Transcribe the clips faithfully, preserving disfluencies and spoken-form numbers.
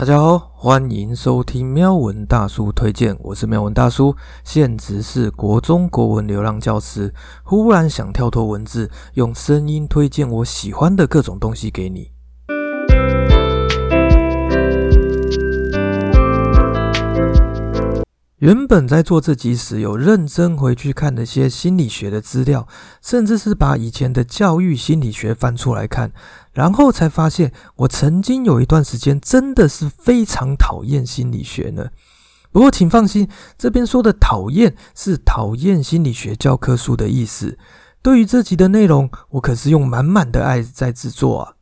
大家好，欢迎收听喵文大叔推荐，我是喵文大叔，现职是国中国文流浪教师。忽然想跳脱文字，用声音推荐我喜欢的各种东西给你。原本在做这集时，有认真回去看了些心理学的资料，甚至是把以前的教育心理学翻出来看，然后才发现我曾经有一段时间真的是非常讨厌心理学呢。不过请放心，这边说的讨厌是讨厌心理学教科书的意思。对于这集的内容，我可是用满满的爱在制作啊。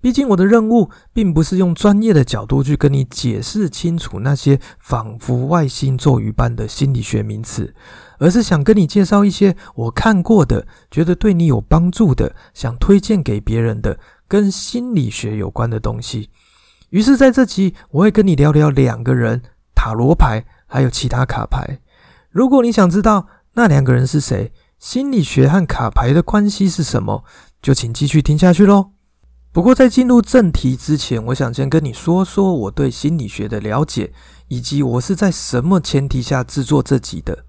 毕竟我的任务并不是用专业的角度去跟你解释清楚那些仿佛外星咒语般的心理学名词，而是想跟你介绍一些我看过的，觉得对你有帮助的，想推荐给别人的，跟心理学有关的东西。于是在这集，我会跟你聊聊两个人、塔罗牌，还有其他卡牌。如果你想知道那两个人是谁，心理学和卡牌的关系是什么，就请继续听下去咯。不过在进入正题之前，我想先跟你说说我对心理学的了解，以及我是在什么前提下制作这集的。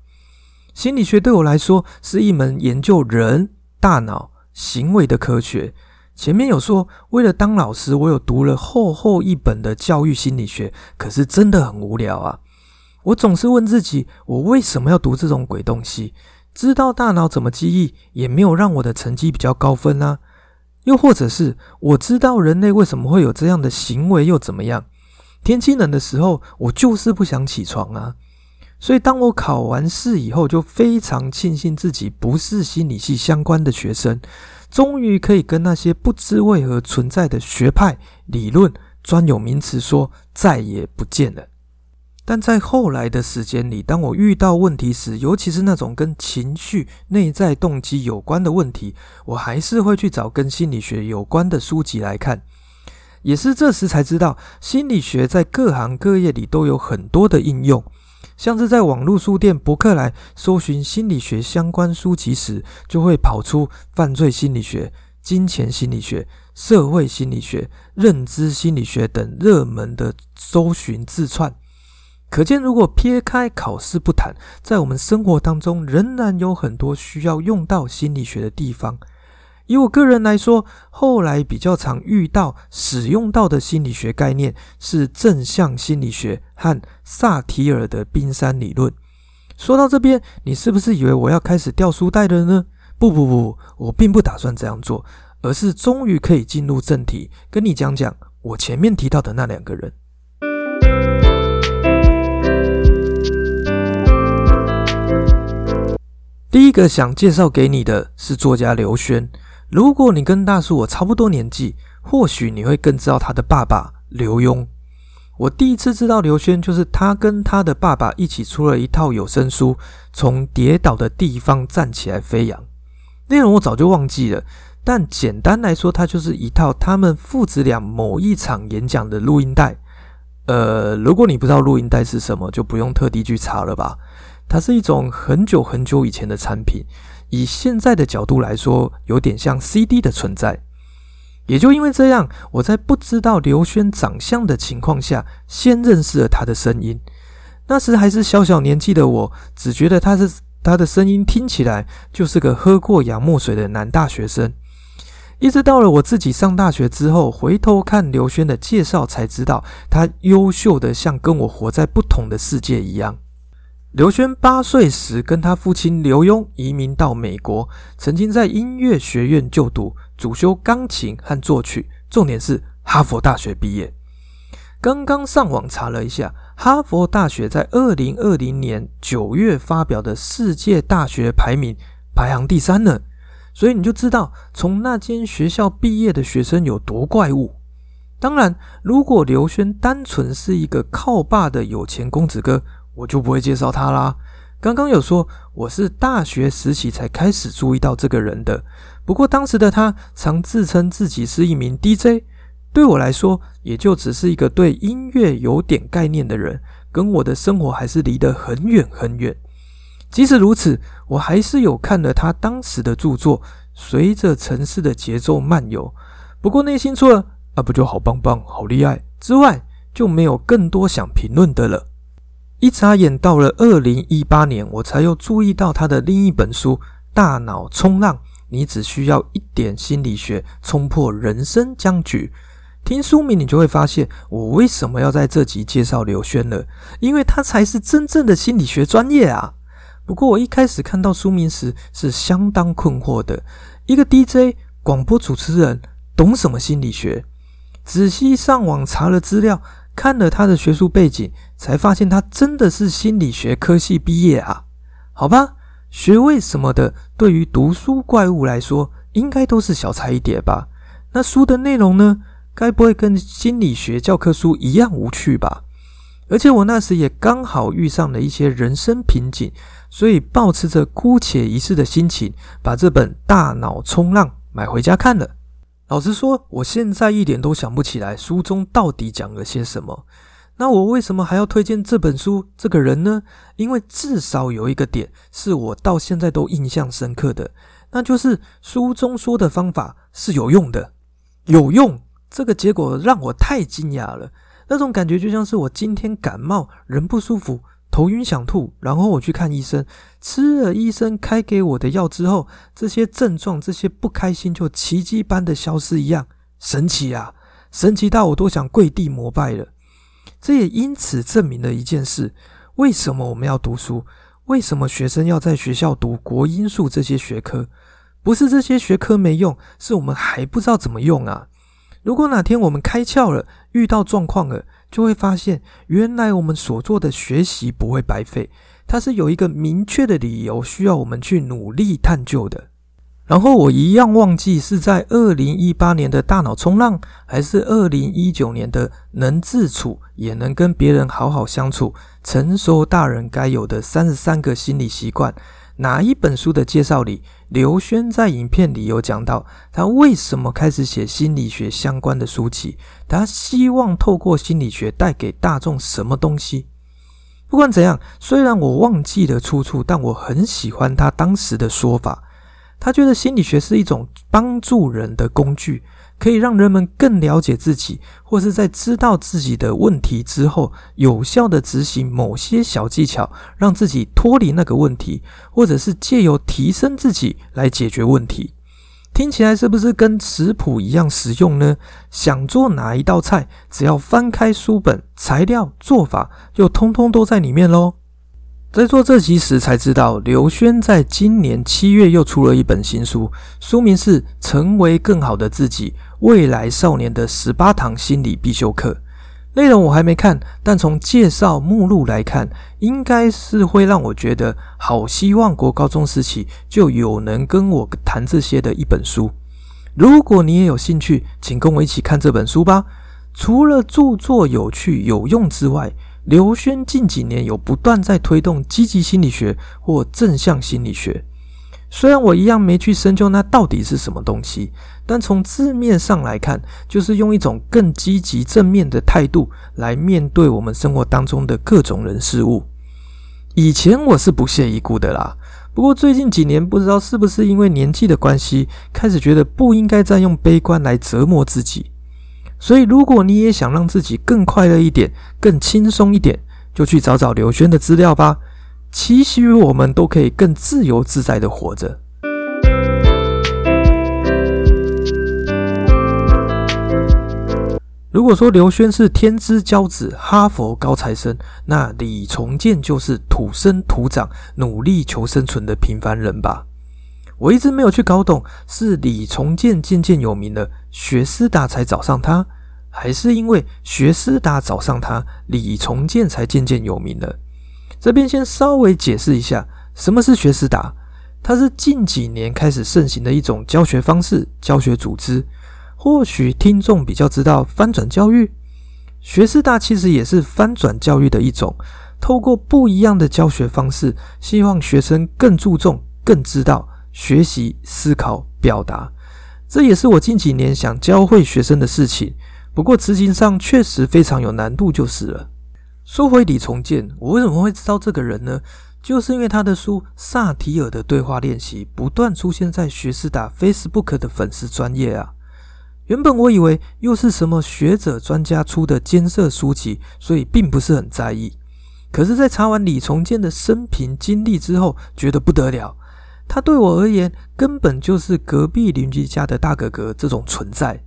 心理学对我来说是一门研究人、大脑、行为的科学。前面有说，为了当老师，我有读了厚厚一本的教育心理学，可是真的很无聊啊。我总是问自己，我为什么要读这种鬼东西？知道大脑怎么记忆，也没有让我的成绩比较高分啊。又或者是我知道人类为什么会有这样的行为又怎么样？天气冷的时候，我就是不想起床啊。所以当我考完试以后，就非常庆幸自己不是心理系相关的学生，终于可以跟那些不知为何存在的学派、理论、专有名词说再也不见了。但在后来的时间里，当我遇到问题时，尤其是那种跟情绪、内在动机有关的问题，我还是会去找跟心理学有关的书籍来看。也是这时才知道，心理学在各行各业里都有很多的应用。像是在网络书店博客来搜寻心理学相关书籍时，就会跑出犯罪心理学、金钱心理学、社会心理学、认知心理学等热门的搜寻字串。可见，如果撇开考试不谈，在我们生活当中仍然有很多需要用到心理学的地方。以我个人来说，后来比较常遇到使用到的心理学概念是正向心理学和萨提尔的冰山理论。说到这边，你是不是以为我要开始掉书袋了呢？不不不，我并不打算这样做，而是终于可以进入正题，跟你讲讲我前面提到的那两个人。第一个想介绍给你的是作家刘轩。如果你跟大叔我差不多年纪，或许你会更知道他的爸爸刘墉。我第一次知道刘轩，就是他跟他的爸爸一起出了一套有声书，从跌倒的地方站起来飞扬。内容我早就忘记了，但简单来说，它就是一套他们父子俩某一场演讲的录音带。呃，如果你不知道录音带是什么，就不用特地去查了吧。它是一种很久很久以前的产品，以现在的角度来说，有点像 C D 的存在。也就因为这样，我在不知道刘轩长相的情况下，先认识了他的声音。那时还是小小年纪的我，只觉得他是他的声音听起来就是个喝过洋墨水的男大学生。一直到了我自己上大学之后，回头看刘轩的介绍，才知道他优秀的像跟我活在不同的世界一样。刘轩八岁时跟他父亲刘墉移民到美国，曾经在音乐学院就读，主修钢琴和作曲，重点是哈佛大学毕业。刚刚上网查了一下，哈佛大学在二零二零年九月发表的世界大学排名排行第三呢，所以你就知道从那间学校毕业的学生有多怪物。当然，如果刘轩单纯是一个靠爸的有钱公子哥，我就不会介绍他啦。刚刚有说我是大学时期才开始注意到这个人的，不过当时的他常自称自己是一名 D J， 对我来说也就只是一个对音乐有点概念的人，跟我的生活还是离得很远很远。即使如此，我还是有看了他当时的著作《随着城市的节奏漫游》，不过内心除了啊不就好棒棒好厉害之外，就没有更多想评论的了。一眨眼到了二零一八年，我才又注意到他的另一本书《大脑冲浪》，你只需要一点心理学冲破人生僵局。听书名你就会发现我为什么要在这集介绍刘轩了，因为他才是真正的心理学专业啊。不过我一开始看到书名时是相当困惑的，一个 D J 广播主持人懂什么心理学？仔细上网查了资料，看了他的学术背景，才发现他真的是心理学科系毕业啊。好吧，学位什么的对于读书怪物来说应该都是小菜一碟吧。那书的内容呢，该不会跟心理学教科书一样无趣吧？而且我那时也刚好遇上了一些人生瓶颈，所以抱持着姑且一试的心情，把这本《大脑冲浪》买回家看了。老实说，我现在一点都想不起来书中到底讲了些什么。那我为什么还要推荐这本书、这个人呢？因为至少有一个点是我到现在都印象深刻的，那就是书中说的方法是有用的。有用，这个结果让我太惊讶了。那种感觉就像是我今天感冒，人不舒服，头晕想吐，然后我去看医生，吃了医生开给我的药之后，这些症状，这些不开心就奇迹般的消失一样。神奇啊，神奇到我都想跪地膜拜了。这也因此证明了一件事，为什么我们要读书？为什么学生要在学校读国英数这些学科？不是这些学科没用，是我们还不知道怎么用啊。如果哪天我们开窍了，遇到状况了，就会发现原来我们所做的学习不会白费，它是有一个明确的理由需要我们去努力探究的。然后我一样忘记是在二零一八年的《大脑冲浪》还是二零一九年的《能自处也能跟别人好好相处：成熟大人该有的三十三个心理习惯》哪一本书的介绍里，刘轩在影片里有讲到他为什么开始写心理学相关的书籍，他希望透过心理学带给大众什么东西。不管怎样，虽然我忘记了出处，但我很喜欢他当时的说法。他觉得心理学是一种帮助人的工具，可以让人们更了解自己，或是在知道自己的问题之后，有效地执行某些小技巧，让自己脱离那个问题，或者是借由提升自己来解决问题。听起来是不是跟食谱一样实用呢？想做哪一道菜，只要翻开书本，材料、做法，就通通都在里面咯。在做这集时才知道，刘轩在今年七月又出了一本新书，书名是《成为更好的自己：未来少年的十八堂心理必修课》。内容我还没看，但从介绍目录来看，应该是会让我觉得好希望国高中时期就有能跟我谈这些的一本书。如果你也有兴趣，请跟我一起看这本书吧。除了著作有趣有用之外，刘轩近几年有不断在推动积极心理学或正向心理学，虽然我一样没去深究那到底是什么东西，但从字面上来看，就是用一种更积极正面的态度来面对我们生活当中的各种人事物。以前我是不屑一顾的啦，不过最近几年不知道是不是因为年纪的关系，开始觉得不应该再用悲观来折磨自己。所以如果你也想让自己更快乐一点，更轻松一点，就去找找刘轩的资料吧。期许我们都可以更自由自在的活着。如果说刘轩是天之骄子、哈佛高材生，那李重建就是土生土长、努力求生存的平凡人吧。我一直没有去搞懂，是李重建渐渐有名了，学思达才找上他，还是因为学思达找上他，李重建才渐渐有名了。这边先稍微解释一下，什么是学思达？它是近几年开始盛行的一种教学方式、教学组织。或许听众比较知道翻转教育，学思达其实也是翻转教育的一种，透过不一样的教学方式，希望学生更注重、更知道学习、思考、表达，这也是我近几年想教会学生的事情，不过执行上确实非常有难度就是了。说回李重建，我为什么会知道这个人呢？就是因为他的书《萨提尔的对话练习》不断出现在学思达 Facebook 的粉丝专页啊。原本我以为又是什么学者专家出的艰涩书籍，所以并不是很在意。可是在查完李重建的生平经历之后，觉得不得了。他对我而言根本就是隔壁邻居家的大哥哥这种存在。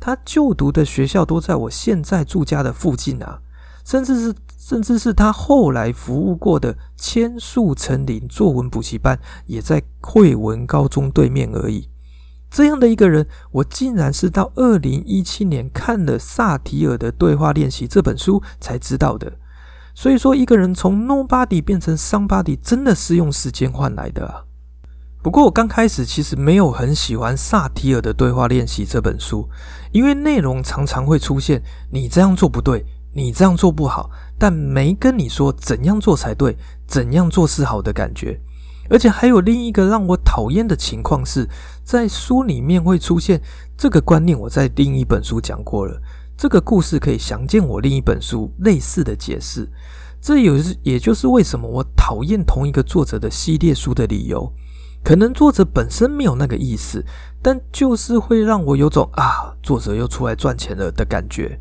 他就读的学校都在我现在住家的附近啊，甚至是甚至是他后来服务过的千树成林作文补习班也在惠文高中对面而已。这样的一个人，我竟然是到二零一七年看了萨提尔的对话练习这本书才知道的。所以说一个人从 nobody 变成 somebody 真的是用时间换来的啊。不过我刚开始其实没有很喜欢萨提尔的对话练习这本书，因为内容常常会出现你这样做不对，你这样做不好，但没跟你说怎样做才对，怎样做是好的感觉。而且还有另一个让我讨厌的情况是，在书里面会出现这个观念，我在另一本书讲过了，这个故事可以详见我另一本书类似的解释。这也就是为什么我讨厌同一个作者的系列书的理由。可能作者本身没有那个意思，但就是会让我有种啊，作者又出来赚钱了的感觉。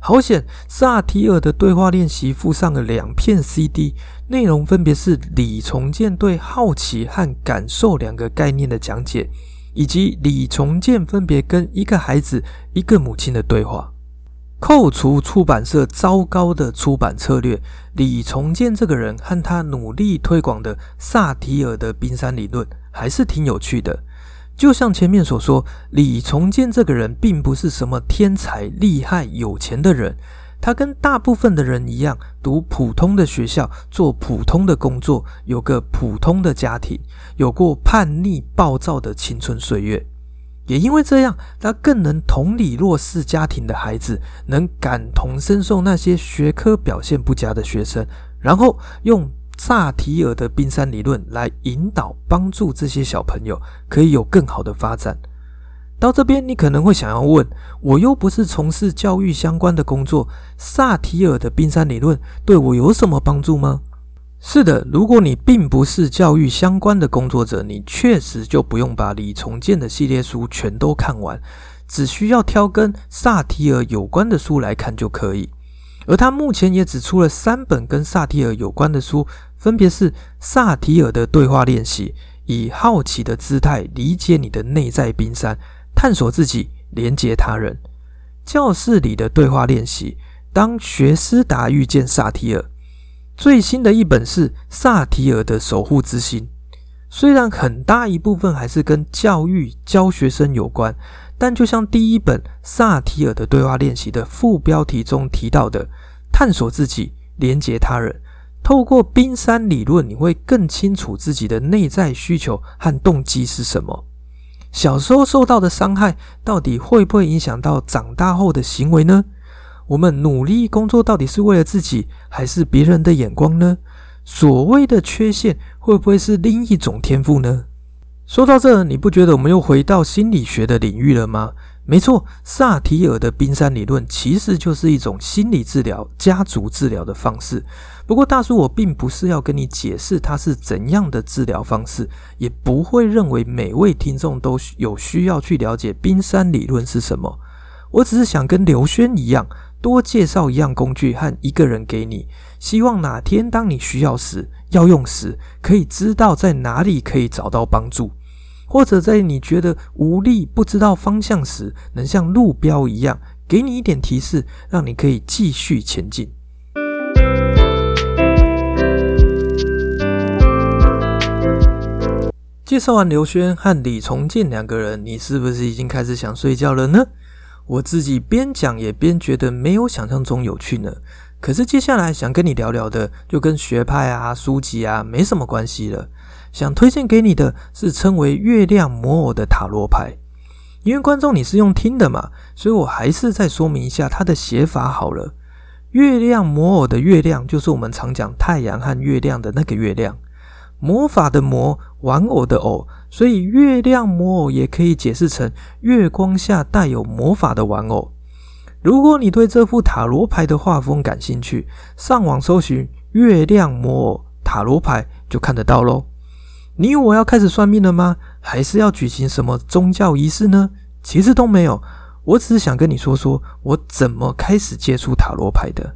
好险，萨提尔的对话练习附上了两片 C D， 内容分别是李重建对好奇和感受两个概念的讲解，以及李重建分别跟一个孩子、一个母亲的对话。扣除出版社糟糕的出版策略，李重建这个人和他努力推广的萨提尔的冰山理论还是挺有趣的。就像前面所说，李重建这个人并不是什么天才、厉害、有钱的人，他跟大部分的人一样，读普通的学校，做普通的工作，有个普通的家庭，有过叛逆暴躁的青春岁月。也因为这样，他更能同理弱势家庭的孩子，能感同身受那些学科表现不佳的学生，然后用萨提尔的冰山理论来引导帮助这些小朋友可以有更好的发展。到这边你可能会想要问，我又不是从事教育相关的工作，萨提尔的冰山理论对我有什么帮助吗？是的，如果你并不是教育相关的工作者，你确实就不用把李重建的系列书全都看完，只需要挑跟萨提尔有关的书来看就可以。而他目前也只出了三本跟萨提尔有关的书，分别是萨提尔的对话练习，以好奇的姿态理解你的内在冰山，探索自己，连接他人；教室里的对话练习，当学思达遇见萨提尔；最新的一本是萨提尔的守护之心。虽然很大一部分还是跟教育、教学生有关，但就像第一本萨提尔的对话练习的副标题中提到的，探索自己，连结他人，透过冰山理论，你会更清楚自己的内在需求和动机是什么。小时候受到的伤害到底会不会影响到长大后的行为呢？我们努力工作到底是为了自己，还是别人的眼光呢？所谓的缺陷会不会是另一种天赋呢？说到这，你不觉得我们又回到心理学的领域了吗？没错，萨提尔的冰山理论其实就是一种心理治疗、家族治疗的方式。不过大叔，我并不是要跟你解释它是怎样的治疗方式，也不会认为每位听众都有需要去了解冰山理论是什么。我只是想跟刘轩一样，多介绍一样工具和一个人给你，希望哪天当你需要时、要用时，可以知道在哪里可以找到帮助。或者在你觉得无力、不知道方向时，能像路标一样给你一点提示，让你可以继续前进。介绍完刘轩和李重建两个人，你是不是已经开始想睡觉了呢？我自己边讲也边觉得没有想象中有趣呢。可是接下来想跟你聊聊的，就跟学派啊、书籍啊没什么关系了。想推荐给你的是称为月亮魔偶的塔罗牌。因为观众你是用听的嘛，所以我还是再说明一下它的写法好了。月亮魔偶的月亮就是我们常讲太阳和月亮的那个月亮，魔法的魔，玩偶的偶，所以月亮魔偶也可以解释成月光下带有魔法的玩偶。如果你对这副塔罗牌的画风感兴趣，上网搜寻月亮魔偶塔罗牌就看得到咯。你以为我要开始算命了吗？还是要举行什么宗教仪式呢？其实都没有，我只是想跟你说说我怎么开始接触塔罗牌的。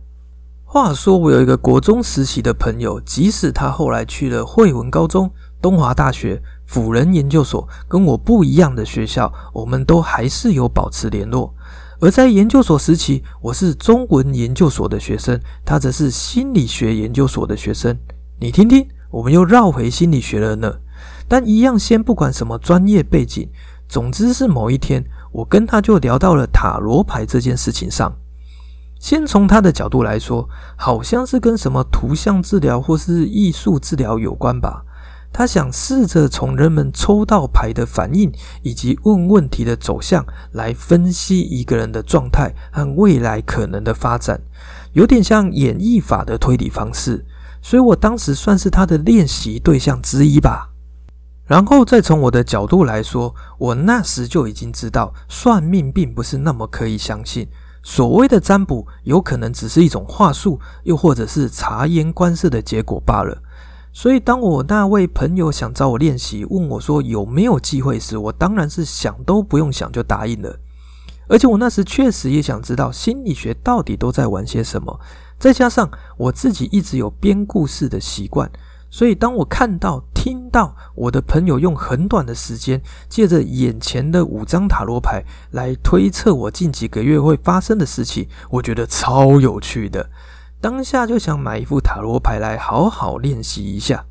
话说我有一个国中时期的朋友，即使他后来去了惠文高中、东华大学、辅仁研究所，跟我不一样的学校，我们都还是有保持联络。而在研究所时期，我是中文研究所的学生，他则是心理学研究所的学生。你听听，我们又绕回心理学了呢。但一样先不管什么专业背景，总之是某一天，我跟他就聊到了塔罗牌这件事情上。先从他的角度来说，好像是跟什么图像治疗或是艺术治疗有关吧。他想试着从人们抽到牌的反应以及问问题的走向来分析一个人的状态和未来可能的发展，有点像演绎法的推理方式，所以我当时算是他的练习对象之一吧。然后再从我的角度来说，我那时就已经知道算命并不是那么可以相信，所谓的占卜有可能只是一种话术，又或者是察言观色的结果罢了。所以当我那位朋友想找我练习，问我说有没有机会时，我当然是想都不用想就答应了。而且我那时确实也想知道心理学到底都在玩些什么，再加上我自己一直有编故事的习惯，所以当我看到听到我的朋友用很短的时间，借着眼前的五张塔罗牌来推测我近几个月会发生的事情，我觉得超有趣的，当下就想买一副塔罗牌来好好练习一下。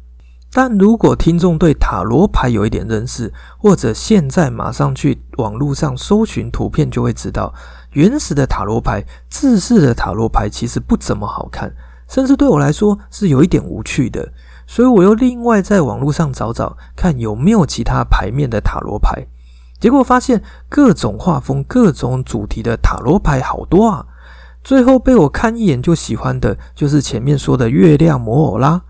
但如果听众对塔罗牌有一点认识，或者现在马上去网络上搜寻图片，就会知道原始的塔罗牌、制式的塔罗牌其实不怎么好看，甚至对我来说是有一点无趣的，所以我又另外在网络上找找看有没有其他牌面的塔罗牌，结果发现各种画风、各种主题的塔罗牌好多啊。最后被我看一眼就喜欢的就是前面说的月亮魔偶啦。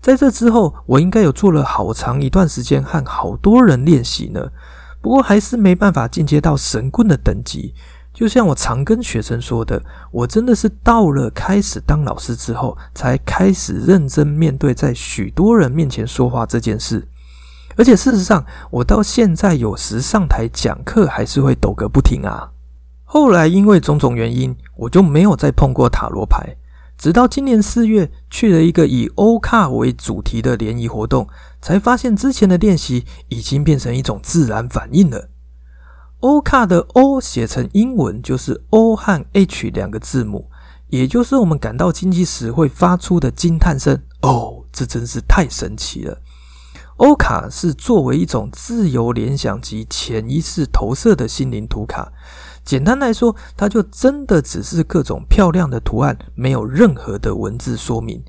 在这之后，我应该有做了好长一段时间和好多人练习呢，不过还是没办法进阶到神棍的等级。就像我常跟学生说的，我真的是到了开始当老师之后，才开始认真面对在许多人面前说话这件事。而且事实上，我到现在有时上台讲课还是会抖个不停啊。后来因为种种原因，我就没有再碰过塔罗牌，直到今年四月去了一个以欧卡为主题的联谊活动，才发现之前的练习已经变成一种自然反应了。欧卡的 O 写成英文就是 O 和 H 两个字母，也就是我们感到惊奇时会发出的惊叹声，哦，这真是太神奇了。欧卡是作为一种自由联想及潜意识投射的心灵图卡，简单来说，它就真的只是各种漂亮的图案，没有任何的文字说明。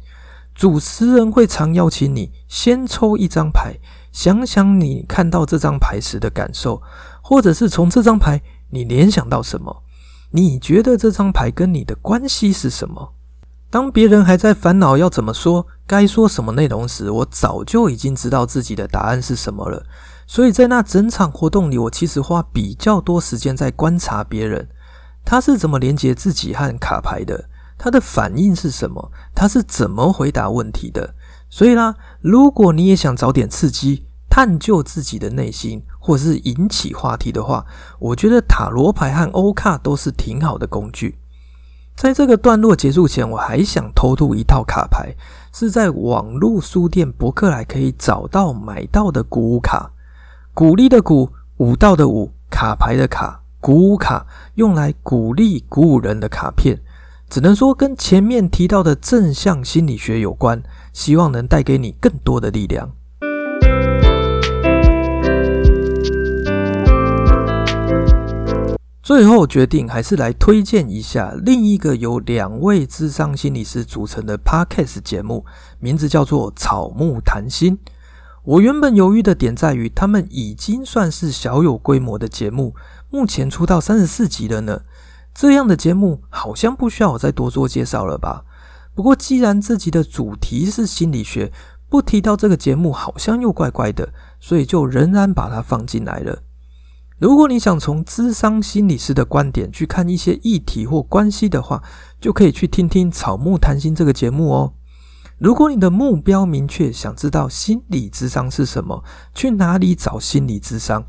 主持人会常邀请你先抽一张牌，想想你看到这张牌时的感受，或者是从这张牌你联想到什么，你觉得这张牌跟你的关系是什么。当别人还在烦恼要怎么说，该说什么内容时，我早就已经知道自己的答案是什么了。所以在那整场活动里，我其实花比较多时间在观察别人，他是怎么连接自己和卡牌的，他的反应是什么，他是怎么回答问题的。所以啦，如果你也想找点刺激，探究自己的内心，或是引起话题的话，我觉得塔罗牌和欧卡都是挺好的工具。在这个段落结束前，我还想偷渡一套卡牌，是在网络书店博客来可以找到买到的鼓舞卡，鼓励的鼓，舞蹈的舞，卡牌的卡，鼓舞卡，用来鼓励鼓舞人的卡片。只能说跟前面提到的正向心理学有关，希望能带给你更多的力量。最后决定还是来推荐一下另一个由两位諮商心理师组成的 Podcast 节目，名字叫做草木谈心。我原本犹豫的点在于，他们已经算是小有规模的节目，目前出到三十四集了呢。这样的节目好像不需要我再多做介绍了吧。不过既然这集的主题是心理学，不提到这个节目好像又怪怪的，所以就仍然把它放进来了。如果你想从諮商心理师的观点去看一些议题或关系的话，就可以去听听草木谈心这个节目哦。如果你的目标明确，想知道心理諮商是什么，去哪里找心理諮商，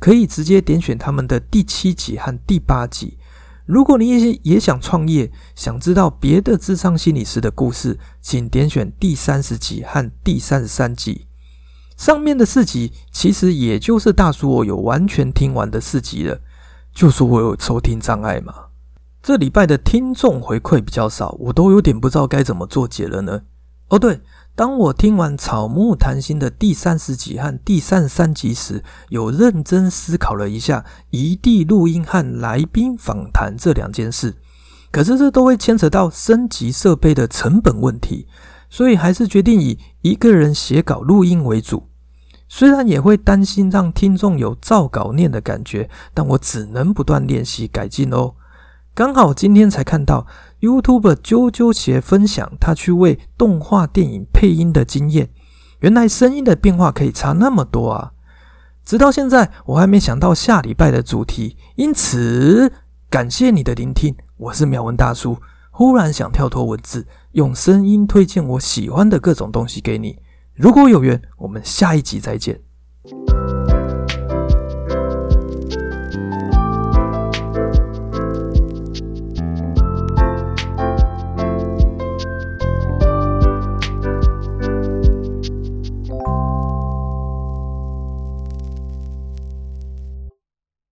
可以直接点选他们的第七集和第八集。如果你也想创业，想知道别的智商心理师的故事，请点选第三十集和第三十三集。上面的四集其实也就是大叔我有完全听完的四集了，就说我有收听障碍嘛。这礼拜的听众回馈比较少，我都有点不知道该怎么做解了呢。哦对，当我听完草木谈心的第三十集和第三十三集时，有认真思考了一下移地录音和来宾访谈这两件事，可是这都会牵扯到升级设备的成本问题，所以还是决定以一个人写稿录音为主。虽然也会担心让听众有照稿念的感觉，但我只能不断练习改进哦。刚好今天才看到 YouTuber 啾啾鞋分享他去为动画电影配音的经验，原来声音的变化可以差那么多啊！直到现在我还没想到下礼拜的主题，因此感谢你的聆听，我是苗文大叔。忽然想跳脱文字，用声音推荐我喜欢的各种东西给你。如果有缘，我们下一集再见。